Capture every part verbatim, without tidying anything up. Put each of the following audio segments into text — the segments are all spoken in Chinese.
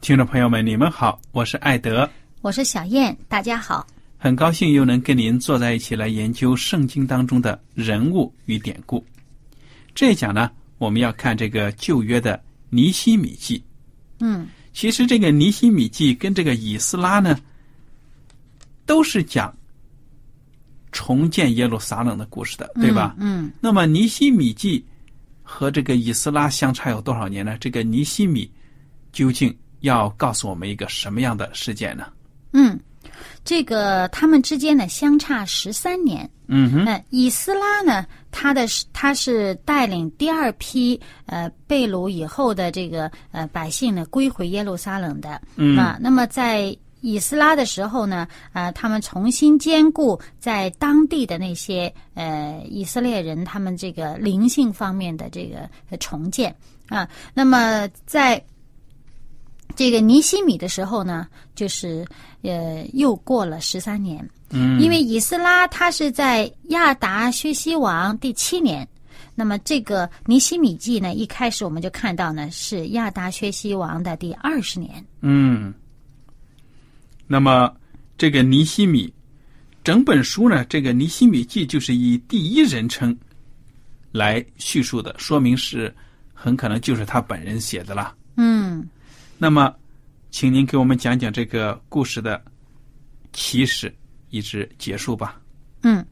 听众朋友们，你们好，我是艾德，我是小燕，大家好，很高兴又能跟您坐在一起来研究圣经当中的人物与典故。这一讲呢，我们要看这个旧约的尼希米记。嗯，其实这个尼希米记跟这个以斯拉呢，都是讲重建耶路撒冷的故事的，对吧？嗯。嗯，那么尼希米记和这个以斯拉相差有多少年呢？这个尼希米究竟要告诉我们一个什么样的事件呢？嗯，这个他们之间呢相差十三年。嗯哼，那以斯拉呢，他的他是带领第二批呃被掳以后的这个呃百姓呢归回耶路撒冷的。嗯啊，那么在以斯拉的时候呢，呃，他们重新兼顾在当地的那些呃以色列人他们这个灵性方面的这个重建啊。那么在这个尼希米的时候呢，就是呃，又过了十三年。嗯，因为以斯拉他是在亚达薛西王第七年，那么这个尼希米记呢，一开始我们就看到呢是亚达薛西王的第二十年。嗯，那么这个尼希米整本书呢，这个尼希米记就是以第一人称来叙述的，说明是很可能就是他本人写的了。嗯。那么请您给我们讲讲这个故事的起始一直结束吧。嗯，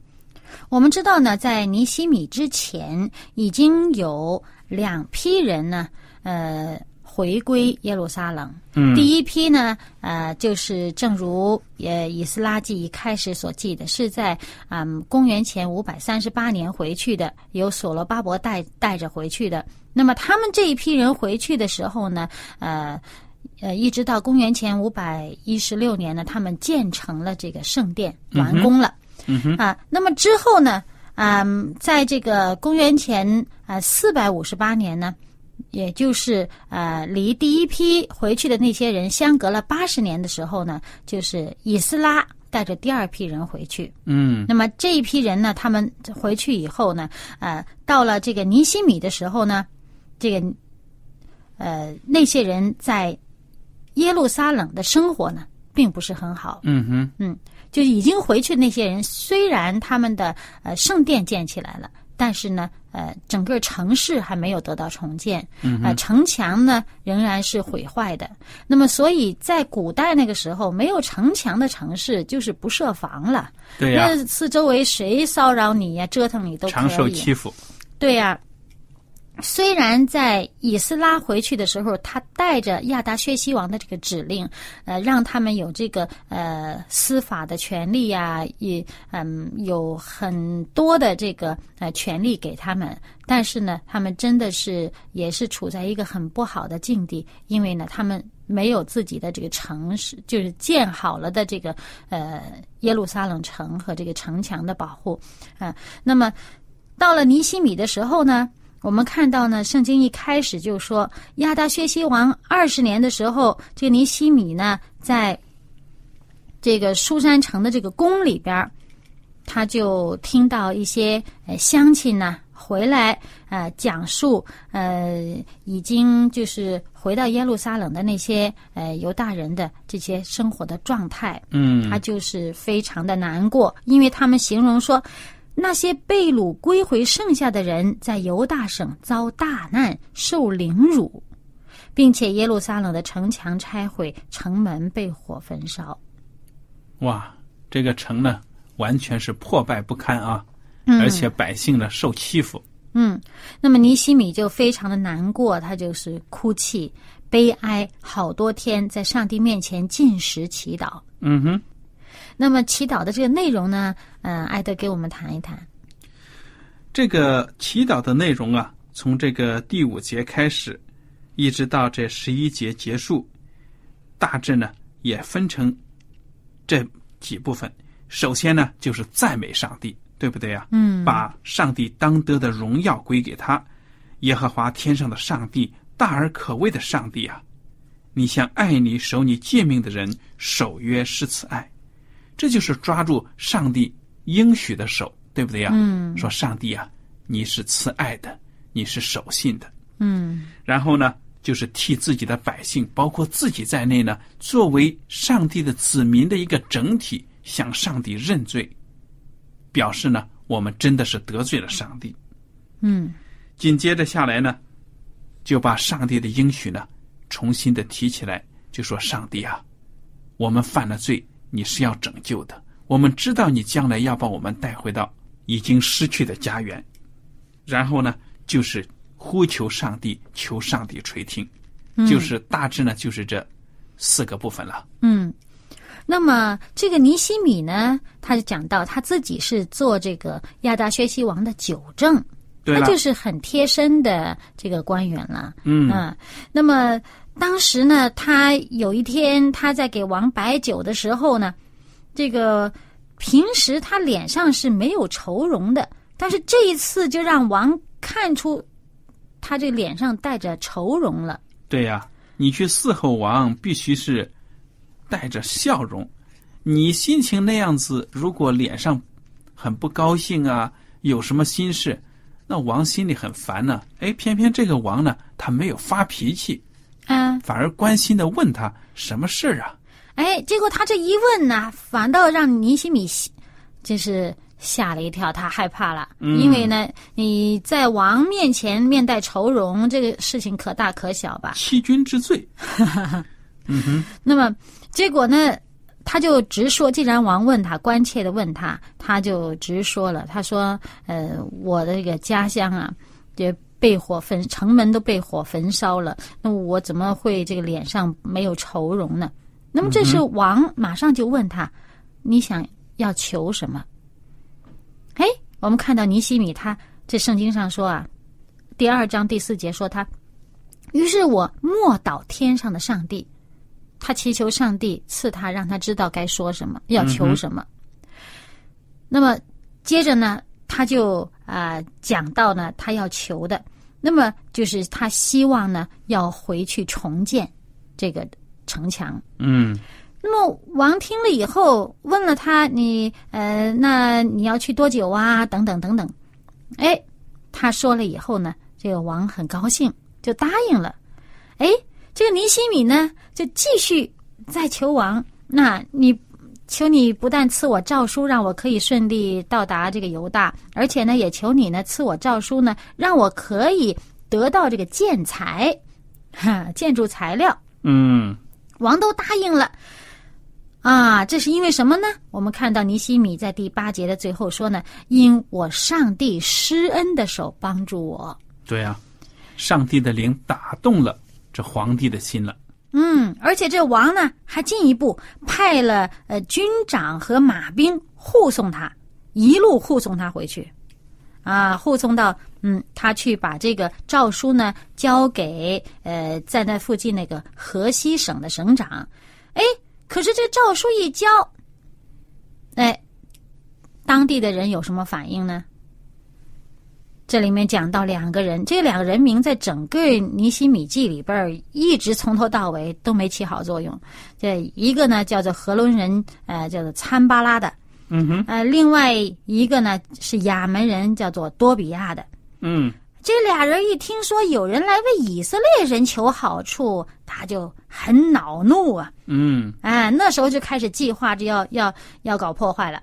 我们知道呢，在尼希米之前已经有两批人呢呃回归耶路撒冷。嗯，第一批呢呃就是正如呃以斯拉记一开始所记的，是在嗯、呃、公元前五百三十八年回去的，由所罗巴伯带带着回去的。那么他们这一批人回去的时候呢，呃，呃，一直到公元前五百一十六年呢，他们建成了这个圣殿，完工了。嗯哼。啊，那么之后呢，嗯、呃，在这个公元前啊四百五十八年呢，也就是呃离第一批回去的那些人相隔了八十年的时候呢，就是以斯拉带着第二批人回去。嗯，那么这一批人呢，他们回去以后呢，呃，到了这个尼希米的时候呢。这个，呃，那些人在耶路撒冷的生活呢，并不是很好。嗯哼，嗯，就已经回去那些人，虽然他们的呃圣殿建起来了，但是呢，呃，整个城市还没有得到重建，啊、呃，城墙呢仍然是毁坏的。那么，所以在古代那个时候，没有城墙的城市就是不设防了。对呀、啊，那四周围谁骚扰你呀、啊、折腾你都可以常受欺负。对呀、啊。虽然在以斯拉回去的时候，他带着亚达薛西王的这个指令，呃，让他们有这个呃司法的权利呀、啊，也嗯有很多的这个呃权利给他们，但是呢，他们真的是也是处在一个很不好的境地，因为呢，他们没有自己的这个城市，就是建好了的这个呃耶路撒冷城和这个城墙的保护啊。那么到了尼希米的时候呢，我们看到呢，圣经一开始就说亚达薛西王二十年的时候，这个尼希米呢在这个书山城的这个宫里边，他就听到一些呃乡亲呢回来呃讲述呃已经就是回到耶路撒冷的那些呃犹大人的这些生活的状态，嗯，他就是非常的难过，因为他们形容说那些被掳归回剩下的人在犹大省遭大难，受凌辱，并且耶路撒冷的城墙拆毁，城门被火焚烧。哇，这个城呢完全是破败不堪啊，而且百姓呢受欺负。嗯，那么尼希米就非常的难过，他就是哭泣悲哀好多天，在上帝面前禁食祈祷。嗯哼，那么祈祷的这个内容呢，嗯、呃，艾德给我们谈一谈。这个祈祷的内容啊，从这个第五节开始，一直到这十一节结束，大致呢也分成这几部分。首先呢，就是赞美上帝，对不对啊？嗯，把上帝当得的荣耀归给他，耶和华天上的上帝，大而可畏的上帝啊！你向爱你、守你诫命的人守约施慈爱，这就是抓住上帝应许的手，对不对啊？嗯，说上帝啊，你是慈爱的，你是守信的。嗯，然后呢，就是替自己的百姓，包括自己在内呢，作为上帝的子民的一个整体，向上帝认罪。表示呢，我们真的是得罪了上帝。嗯，紧接着下来呢，就把上帝的应许呢重新的提起来，就说上帝啊，我们犯了罪，你是要拯救的，我们知道你将来要把我们带回到已经失去的家园。然后呢，就是呼求上帝，求上帝垂听。嗯，就是大致呢，就是这四个部分了。嗯。那么这个尼希米呢，他就讲到他自己是做这个亚达薛西王的九正，那就是很贴身的这个官员了。嗯，啊，那么当时呢，他有一天他在给王摆酒的时候呢，这个平时他脸上是没有愁容的，但是这一次就让王看出他这脸上带着愁容了。对呀，啊，你去伺候王必须是带着笑容，你心情那样子，如果脸上很不高兴啊，有什么心事，那王心里很烦呢，啊。哎，偏偏这个王呢，他没有发脾气，啊，反而关心的问他什么事啊？哎，结果他这一问呢，反倒让尼希米就是吓了一跳，他害怕了，嗯，因为呢，你在王面前面带愁容，这个事情可大可小吧？欺君之罪。嗯哼，那么结果呢，他就直说，既然王问他，关切的问他，他就直说了，他说呃我的这个家乡啊，也被火焚，城门都被火焚烧了，那我怎么会这个脸上没有愁容呢？那么这时王马上就问他，嗯，你想要求什么？哎，我们看到尼希米他这圣经上说啊，第二章第四节说他于是我默祷天上的上帝，他祈求上帝赐他，让他知道该说什么，要求什么。嗯，那么接着呢，他就啊，呃、讲到呢他要求的，那么就是他希望呢要回去重建这个城墙。嗯，那么王听了以后问了他，你呃，那你要去多久啊？等等等等。哎，他说了以后呢，这个王很高兴，就答应了。哎。这个尼希米呢，就继续在求王，那你求你不但赐我诏书，让我可以顺利到达这个犹大，而且呢，也求你呢赐我诏书呢，让我可以得到这个建材，哈，建筑材料。嗯，王都答应了，啊，这是因为什么呢？我们看到尼希米在第八节的最后说呢，因我上帝施恩的手帮助我。对啊，上帝的灵打动了这皇帝的心了。嗯，而且这王呢还进一步派了呃军长和马兵护送他，一路护送他回去啊，护送到嗯，他去把这个诏书呢交给呃在那附近那个河西省的省长。哎，可是这诏书一交，哎，当地的人有什么反应呢？这里面讲到两个人，这两个人名在整个尼希米记里边一直从头到尾都没起好作用。这一个呢叫做荷伦人，呃，叫做参巴拉的，嗯哼，呃，另外一个呢是亚门人，叫做多比亚的，嗯，这俩人一听说有人来为以色列人求好处，他就很恼怒啊，嗯，哎、呃，那时候就开始计划着要要要搞破坏了。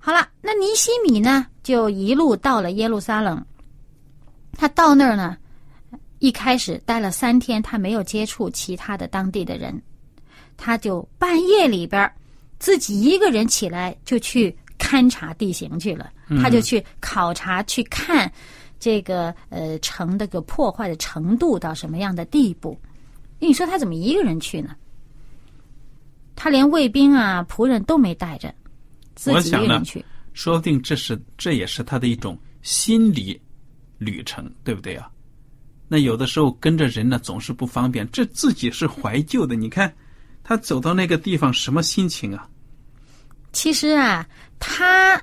好了，那尼希米呢就一路到了耶路撒冷。他到那儿呢，一开始待了三天，他没有接触其他的当地的人，他就半夜里边自己一个人起来就去勘察地形去了，他就去考察去看这个呃城的个破坏的程度到什么样的地步。你说他怎么一个人去呢？他连卫兵啊仆人都没带着。我想呢，说不定这是这也是他的一种心理旅程，对不对啊？那有的时候跟着人呢总是不方便，这自己是怀旧的。你看他走到那个地方什么心情啊？其实啊，他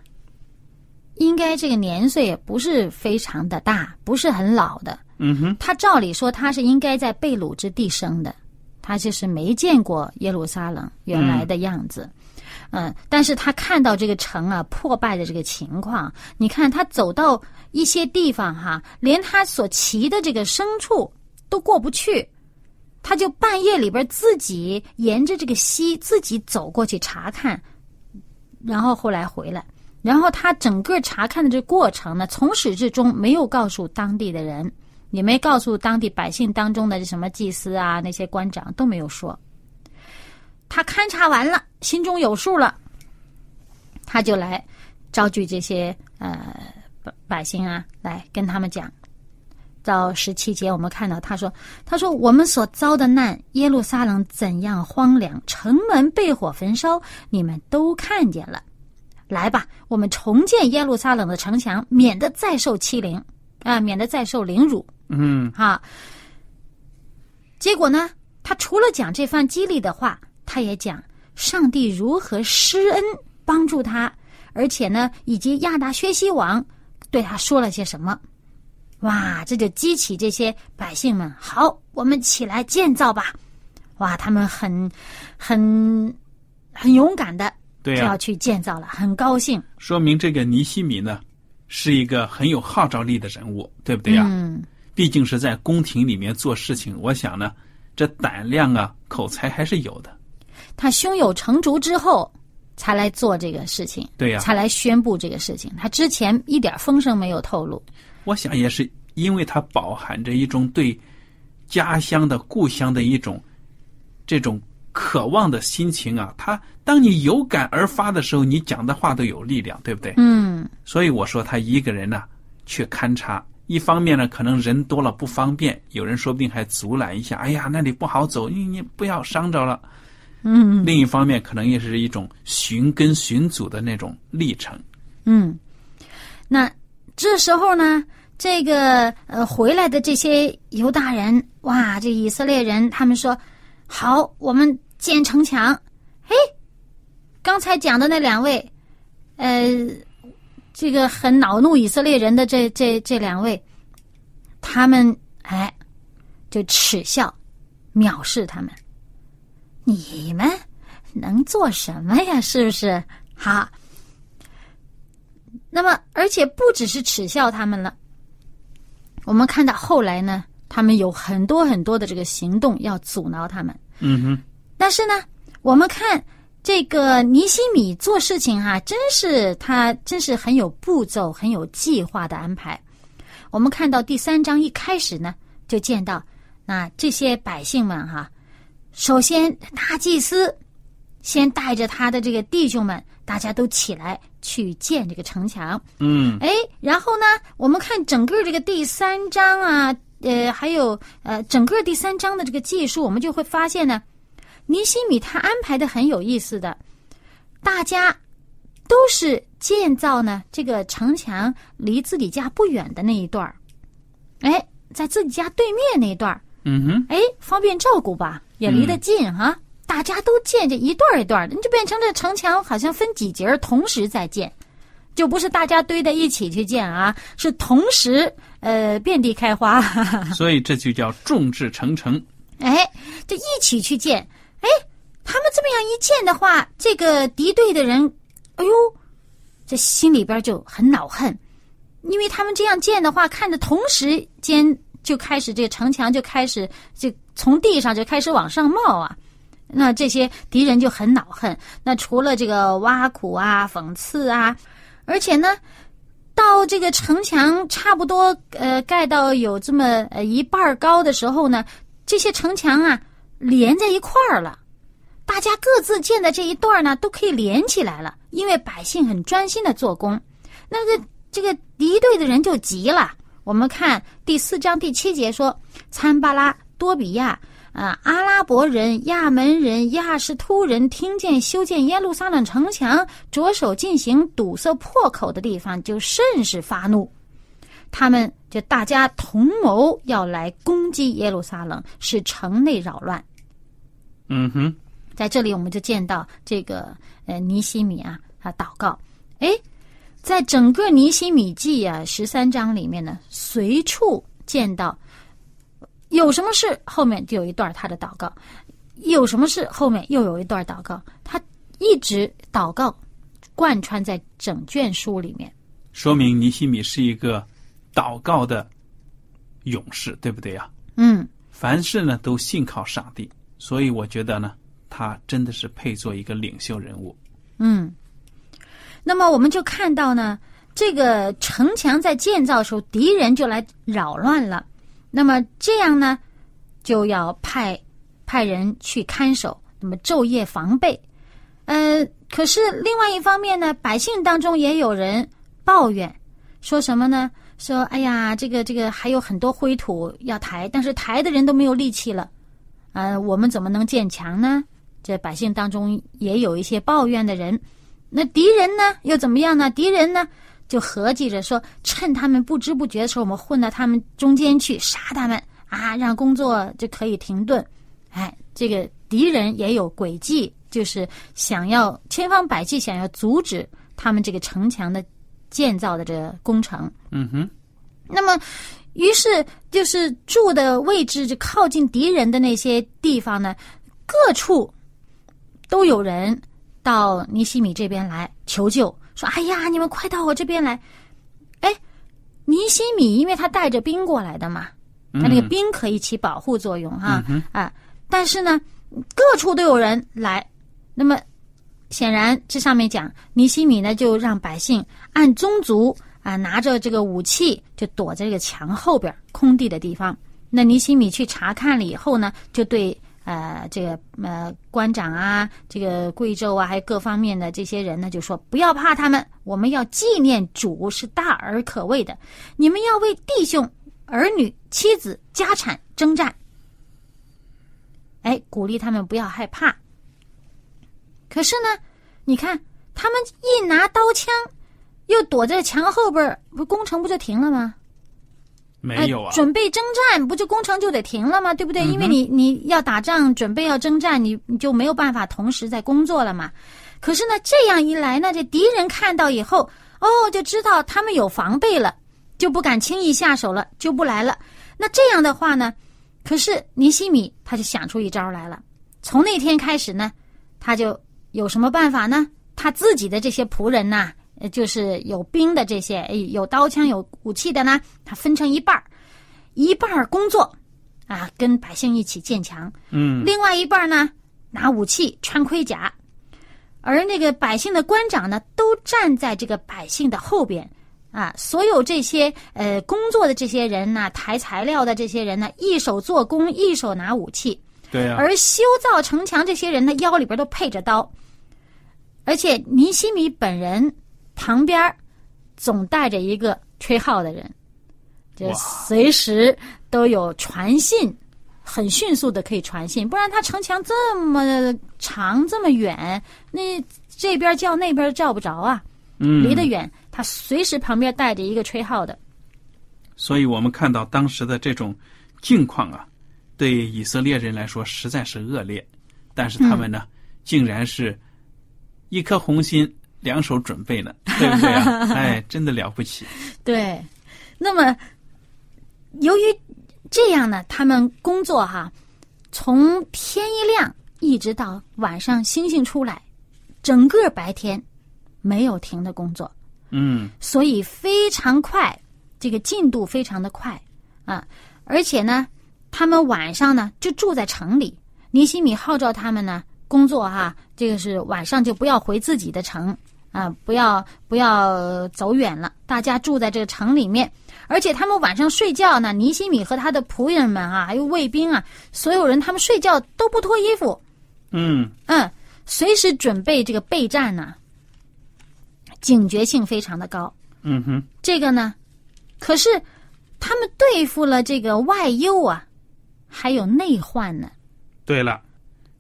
应该这个年岁也不是非常的大，不是很老的。嗯哼，他照理说他是应该在被掳之地生的，他就是没见过耶路撒冷原来的样子。嗯嗯，但是他看到这个城啊破败的这个情况，你看他走到一些地方哈，连他所骑的这个牲畜都过不去，他就半夜里边自己沿着这个溪自己走过去查看，然后后来回来，然后他整个查看的这个过程呢，从始至终没有告诉当地的人，也没告诉当地百姓当中的什么祭司啊那些官长都没有说。他勘察完了，心中有数了，他就来召集这些呃百姓啊，来跟他们讲。到十七节，我们看到他说：“他说我们所遭的难，耶路撒冷怎样荒凉，城门被火焚烧，你们都看见了。来吧，我们重建耶路撒冷的城墙，免得再受欺凌啊、呃，免得再受凌辱。”嗯，哈。结果呢，他除了讲这番激励的话，他也讲上帝如何施恩帮助他，而且呢以及亚达薛西王对他说了些什么。哇，这就激起这些百姓们，好，我们起来建造吧。哇，他们很很很勇敢的就要去建造了、啊、很高兴。说明这个尼希米呢是一个很有号召力的人物，对不对啊？嗯，毕竟是在宫廷里面做事情，我想呢这胆量啊口才还是有的。他胸有成竹之后才来做这个事情，对呀、啊，才来宣布这个事情，他之前一点风声没有透露。我想也是因为他饱含着一种对家乡的故乡的一种这种渴望的心情啊，他当你有感而发的时候，你讲的话都有力量，对不对？嗯。所以我说他一个人呢、啊、去勘察，一方面呢可能人多了不方便，有人说不定还阻拦一下，哎呀那里不好走，你你不要伤着了。嗯，另一方面可能也是一种寻根寻祖的那种历程。嗯，那这时候呢，这个呃回来的这些犹大人，哇，这以色列人，他们说好，我们建城墙。哎，刚才讲的那两位，呃，这个很恼怒以色列人的这这这两位，他们哎就耻笑、藐视他们。你们能做什么呀？是不是？好，那么而且不只是耻笑他们了，我们看到后来呢，他们有很多很多的这个行动要阻挠他们。嗯哼。但是呢，我们看这个尼希米做事情啊，真是他真是很有步骤，很有计划的安排。我们看到第三章一开始呢，就见到那这些百姓们哈、啊。首先大祭司先带着他的这个弟兄们，大家都起来去建这个城墙。嗯，哎，然后呢我们看整个这个第三章啊，呃还有呃整个第三章的这个技术，我们就会发现呢，尼希米他安排的很有意思的，大家都是建造呢这个城墙离自己家不远的那一段，哎，在自己家对面那一段，嗯哼，哎，方便照顾吧，也离得近哈、啊嗯，大家都建这一段一段的，你就变成这城墙好像分几节同时在建，就不是大家堆在一起去建啊，是同时呃遍地开花，所以这就叫众志成城。哎，这一起去建，哎，他们这么样一建的话，这个敌对的人，哎呦，这心里边就很恼恨，因为他们这样建的话，看着同时间就开始这个城墙就开始就从地上就开始往上冒啊。那这些敌人就很恼恨，那除了这个挖苦啊、讽刺啊，而且呢，到这个城墙差不多呃盖到有这么呃一半高的时候呢，这些城墙啊连在一块儿了，大家各自建的这一段呢都可以连起来了，因为百姓很专心的做工。那个这个敌对的人就急了。我们看第四章第七节说，参巴拉、多比亚。啊，阿拉伯人、亚门人、亚什突人听见修建耶路撒冷城墙，着手进行堵塞破口的地方，就甚是发怒。他们就大家同谋要来攻击耶路撒冷，使城内扰乱。嗯哼，在这里我们就见到这个呃尼西米啊啊祷告。哎，在整个尼西米记啊十三章里面呢，随处见到。有什么事后面就有一段他的祷告，有什么事后面又有一段祷告，他一直祷告贯穿在整卷书里面，说明尼西米是一个祷告的勇士，对不对呀、啊？嗯，凡事呢都信靠上帝，所以我觉得呢他真的是配做一个领袖人物。嗯，那么我们就看到呢这个城墙在建造的时候敌人就来扰乱了，那么这样呢就要派派人去看守，那么昼夜防备。呃可是另外一方面呢，百姓当中也有人抱怨，说什么呢？说哎呀，这个这个还有很多灰土要抬，但是抬的人都没有力气了，呃我们怎么能建墙呢？这百姓当中也有一些抱怨的人。那敌人呢又怎么样呢？敌人呢就合计着说，趁他们不知不觉的时候，我们混到他们中间去杀他们啊，让工作就可以停顿。哎，这个敌人也有诡计，就是想要千方百计想要阻止他们这个城墙的建造的这工程。嗯哼。那么，于是就是住的位置就靠近敌人的那些地方呢，各处都有人到尼西米这边来求救。说哎呀，你们快到我这边来。哎，尼西米因为他带着兵过来的嘛，他那个兵可以起保护作用哈、嗯、啊，但是呢各处都有人来，那么显然这上面讲尼西米呢就让百姓按宗族啊拿着这个武器就躲在这个墙后边空地的地方。那尼西米去查看了以后呢，就对呃，这个呃，官长啊，这个贵胄啊，还有各方面的这些人呢，就说不要怕他们，我们要纪念主是大而可畏的，你们要为弟兄、儿女、妻子、家产征战。哎，鼓励他们不要害怕。可是呢，你看他们一拿刀枪，又躲在墙后边，不工程不就停了吗？没有啊、呃，准备征战，不就工程就得停了吗？对不对？因为你你要打仗，准备要征战，你你就没有办法同时在工作了嘛。可是呢，这样一来呢，这敌人看到以后，哦，就知道他们有防备了，就不敢轻易下手了，就不来了。那这样的话呢，可是尼西米他就想出一招来了。从那天开始呢，他就有什么办法呢？他自己的这些仆人呐、啊。就是有兵的这些有刀枪有武器的呢，他分成一半，一半工作啊，跟百姓一起建墙，嗯，另外一半呢拿武器穿盔甲，而那个百姓的官长呢都站在这个百姓的后边啊，所有这些呃工作的这些人呢，抬材料的这些人呢，一手做工一手拿武器，对啊，而修造城墙这些人呢腰里边都配着刀，而且尼西米本人旁边总带着一个吹号的人，就随时都有传信，很迅速的可以传信，不然他城墙这么长这么远，那这边叫那边叫不着啊，嗯，离得远，他随时旁边带着一个吹号的。所以我们看到当时的这种境况啊，对以色列人来说实在是恶劣，但是他们呢，嗯，竟然是一颗红心两手准备呢，对不对啊？哎，真的了不起。对，那么由于这样呢，他们工作哈，从天一亮一直到晚上星星出来，整个白天没有停的工作。嗯，所以非常快，这个进度非常的快啊！而且呢，他们晚上呢就住在城里。尼西米号召他们呢工作哈，啊，这个是晚上就不要回自己的城啊，不要不要走远了，大家住在这个城里面。而且他们晚上睡觉呢，尼西米和他的仆人们啊，还有卫兵啊，所有人他们睡觉都不脱衣服。嗯嗯，随时准备这个备战呢，啊，警觉性非常的高。嗯哼，这个呢，可是他们对付了这个外忧啊，还有内患呢。对了，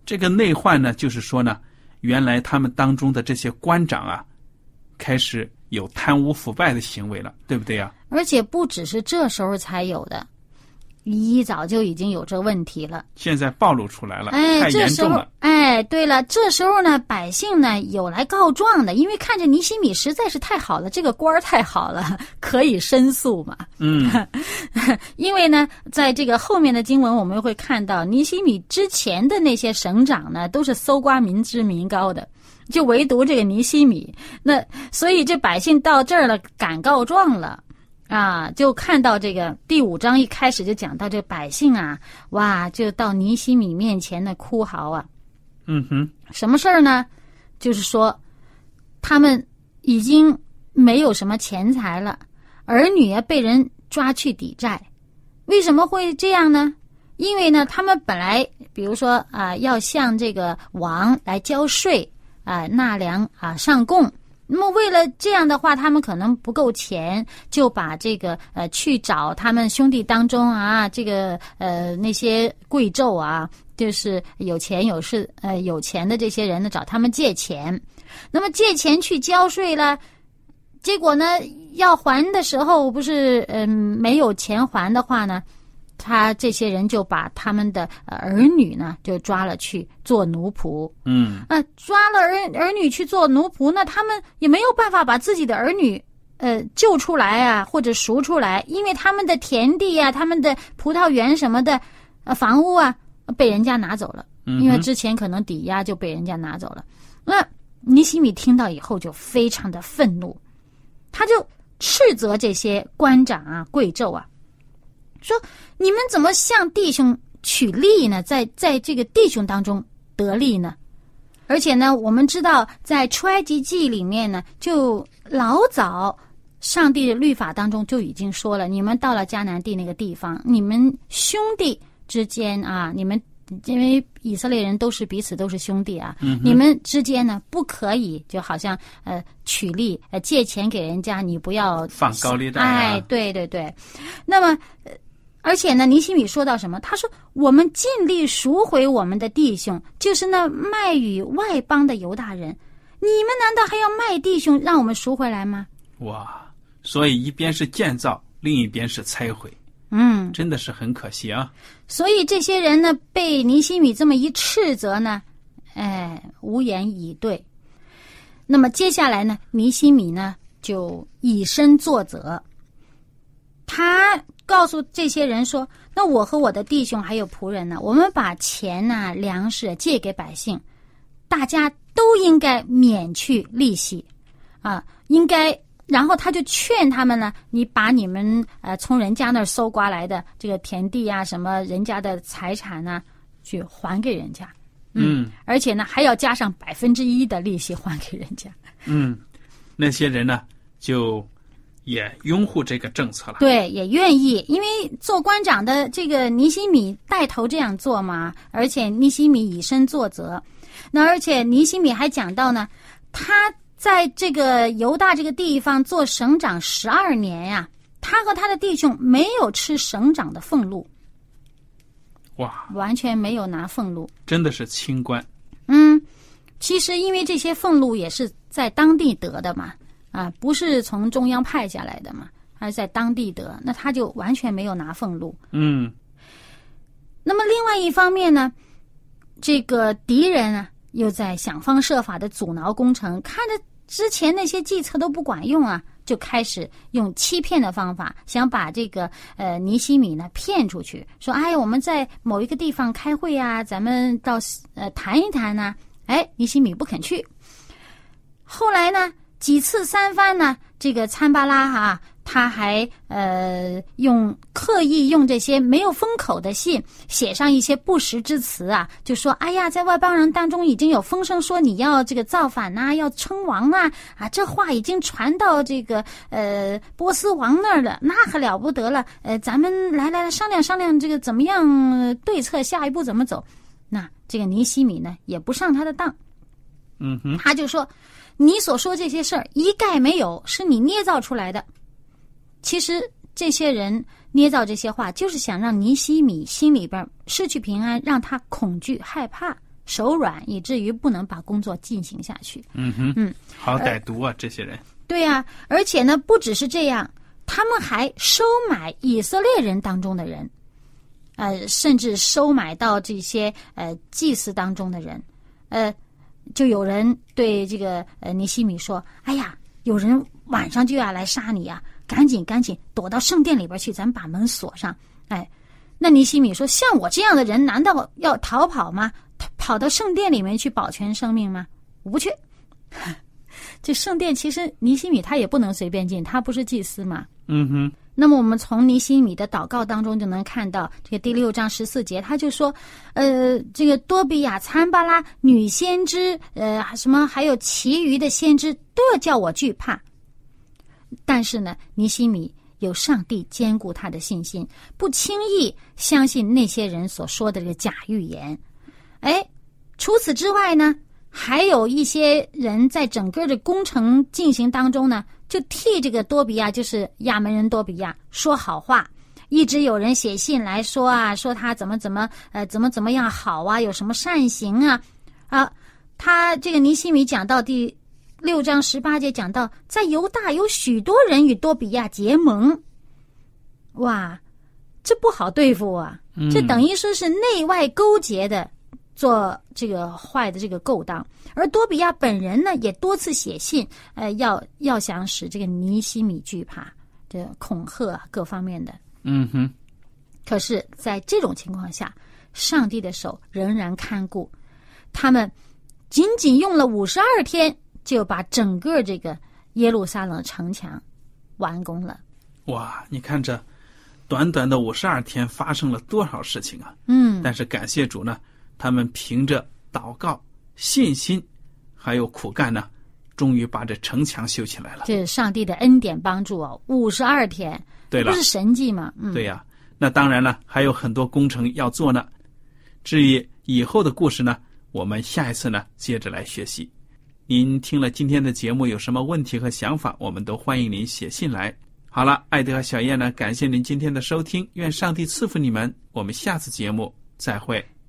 这个内患呢，就是说呢，原来他们当中的这些官长啊，开始有贪污腐败的行为了，对不对呀？而且不只是这时候才有的，一早就已经有这问题了。现在暴露出来了，哎，太严重了。哎，对了，这时候呢，百姓呢有来告状的，因为看着尼西米实在是太好了，这个官儿太好了，可以申诉嘛。嗯，因为呢，在这个后面的经文我们会看到，尼西米之前的那些省长呢，都是搜刮民脂民膏的。就唯独这个尼西米，那所以这百姓到这儿了，敢告状了，啊，就看到这个第五章一开始就讲到这百姓啊，哇，就到尼西米面前的哭嚎啊，嗯哼，什么事儿呢？就是说，他们已经没有什么钱财了，儿女啊被人抓去抵债，为什么会这样呢？因为呢，他们本来比如说啊，呃，要向这个王来交税。啊，纳粮啊，上贡。那么为了这样的话，他们可能不够钱，就把这个呃去找他们兄弟当中啊，这个呃那些贵胄啊，就是有钱有势呃有钱的这些人呢，找他们借钱。那么借钱去交税了，结果呢要还的时候不是嗯，呃、没有钱还的话呢，他这些人就把他们的儿女呢就抓了去做奴仆。嗯，啊，抓了儿儿女去做奴仆，那他们也没有办法把自己的儿女呃救出来啊，或者赎出来，因为他们的田地啊，他们的葡萄园什么的，呃，房屋啊被人家拿走了，因为之前可能抵押就被人家拿走了。那尼西米听到以后就非常的愤怒，他就斥责这些官长啊、贵胄啊。说你们怎么向弟兄取利呢？在在这个弟兄当中得利呢？而且呢，我们知道在出埃及记里面呢，就老早上帝的律法当中就已经说了，你们到了迦南地那个地方，你们兄弟之间啊，你们因为以色列人都是彼此都是兄弟啊，嗯，你们之间呢不可以就好像呃取利呃借钱给人家，你不要放高利贷，啊。哎，对对对，那么。而且呢，尼西米说到什么？他说：“我们尽力赎回我们的弟兄，就是那卖与外邦的犹大人。你们难道还要卖弟兄让我们赎回来吗？”哇！所以一边是建造，另一边是拆毁。嗯，真的是很可惜啊。所以这些人呢，被尼西米这么一斥责呢，哎，无言以对。那么接下来呢，尼西米呢就以身作则，他。告诉这些人说，那我和我的弟兄还有仆人呢，我们把钱啊粮食借给百姓，大家都应该免去利息啊，应该，然后他就劝他们呢，你把你们呃从人家那儿搜刮来的这个田地啊，什么人家的财产啊，去还给人家。 嗯, 嗯，而且呢还要加上百分之一的利息还给人家。嗯，那些人呢就也拥护这个政策了，对，也愿意，因为做官长的这个尼西米带头这样做嘛，而且尼西米以身作则。那而且尼西米还讲到呢，他在这个犹大这个地方做省长十二年呀，啊，他和他的弟兄没有吃省长的俸禄，哇，完全没有拿俸禄，真的是清官。嗯，其实因为这些俸禄也是在当地得的嘛。啊，不是从中央派下来的嘛，而是在当地得，那他就完全没有拿俸禄。嗯。那么另外一方面呢，这个敌人啊，又在想方设法的阻挠工程，看着之前那些计策都不管用啊，就开始用欺骗的方法，想把这个呃尼西米呢骗出去，说哎，我们在某一个地方开会啊，咱们到呃谈一谈啊，哎，尼西米不肯去。后来呢，几次三番呢，这个参巴拉哈、啊，他还呃用刻意用这些没有封口的信写上一些不实之词啊，就说哎呀，在外邦人当中已经有风声说你要这个造反呐、啊，要称王啊，啊，这话已经传到这个呃波斯王那儿了，那可了不得了，呃，咱们来来来商量商量这个怎么样对策，下一步怎么走？那这个尼西米呢也不上他的当，嗯哼，他就说你所说这些事儿一概没有，是你捏造出来的。其实这些人捏造这些话，就是想让尼西米心里边失去平安，让他恐惧、害怕、手软，以至于不能把工作进行下去。嗯哼，嗯，好歹毒啊，呃、这些人。对啊，而且呢，不只是这样，他们还收买以色列人当中的人，呃，甚至收买到这些呃祭司当中的人。呃，就有人对这个呃尼西米说：“哎呀，有人晚上就要来杀你啊！”赶紧赶紧躲到圣殿里边去，咱把门锁上。哎，那尼西米说，像我这样的人难道要逃跑吗？跑到圣殿里面去保全生命吗？我不去。这圣殿其实尼西米他也不能随便进，他不是祭司嘛。嗯哼。那么我们从尼西米的祷告当中就能看到，这个第六章十四节，他就说，呃，这个多比亚、参巴拉、女先知，呃，什么还有其余的先知都要叫我惧怕。但是呢，尼西米有上帝坚固他的信心，不轻易相信那些人所说的这个假预言。哎，除此之外呢，还有一些人在整个的工程进行当中呢，就替这个多比亚，就是亚门人多比亚说好话。一直有人写信来说啊，说他怎么怎么呃怎么怎么样好啊，有什么善行啊啊。他这个尼西米讲到第六章十八节讲到，在犹大有许多人与多比亚结盟。哇，这不好对付啊！嗯、这等于说是内外勾结的，做这个坏的这个勾当。而多比亚本人呢，也多次写信，呃，要要想使这个尼西米惧怕，这恐吓、啊、各方面的。嗯哼。可是，在这种情况下，上帝的手仍然看顾他们，仅仅用了五十二天。就把整个这个耶路撒冷城墙完工了。哇，你看这短短的五十二天发生了多少事情啊！嗯，但是感谢主呢，他们凭着祷告、信心，还有苦干呢，终于把这城墙修起来了。这是上帝的恩典帮助啊！五十二天，对了，不是神迹吗？嗯，对呀、啊。那当然了，还有很多工程要做呢。至于以后的故事呢，我们下一次呢接着来学习。您听了今天的节目有什么问题和想法，我们都欢迎您写信来。好了，艾德和小燕呢，感谢您今天的收听，愿上帝赐福你们，我们下次节目再会。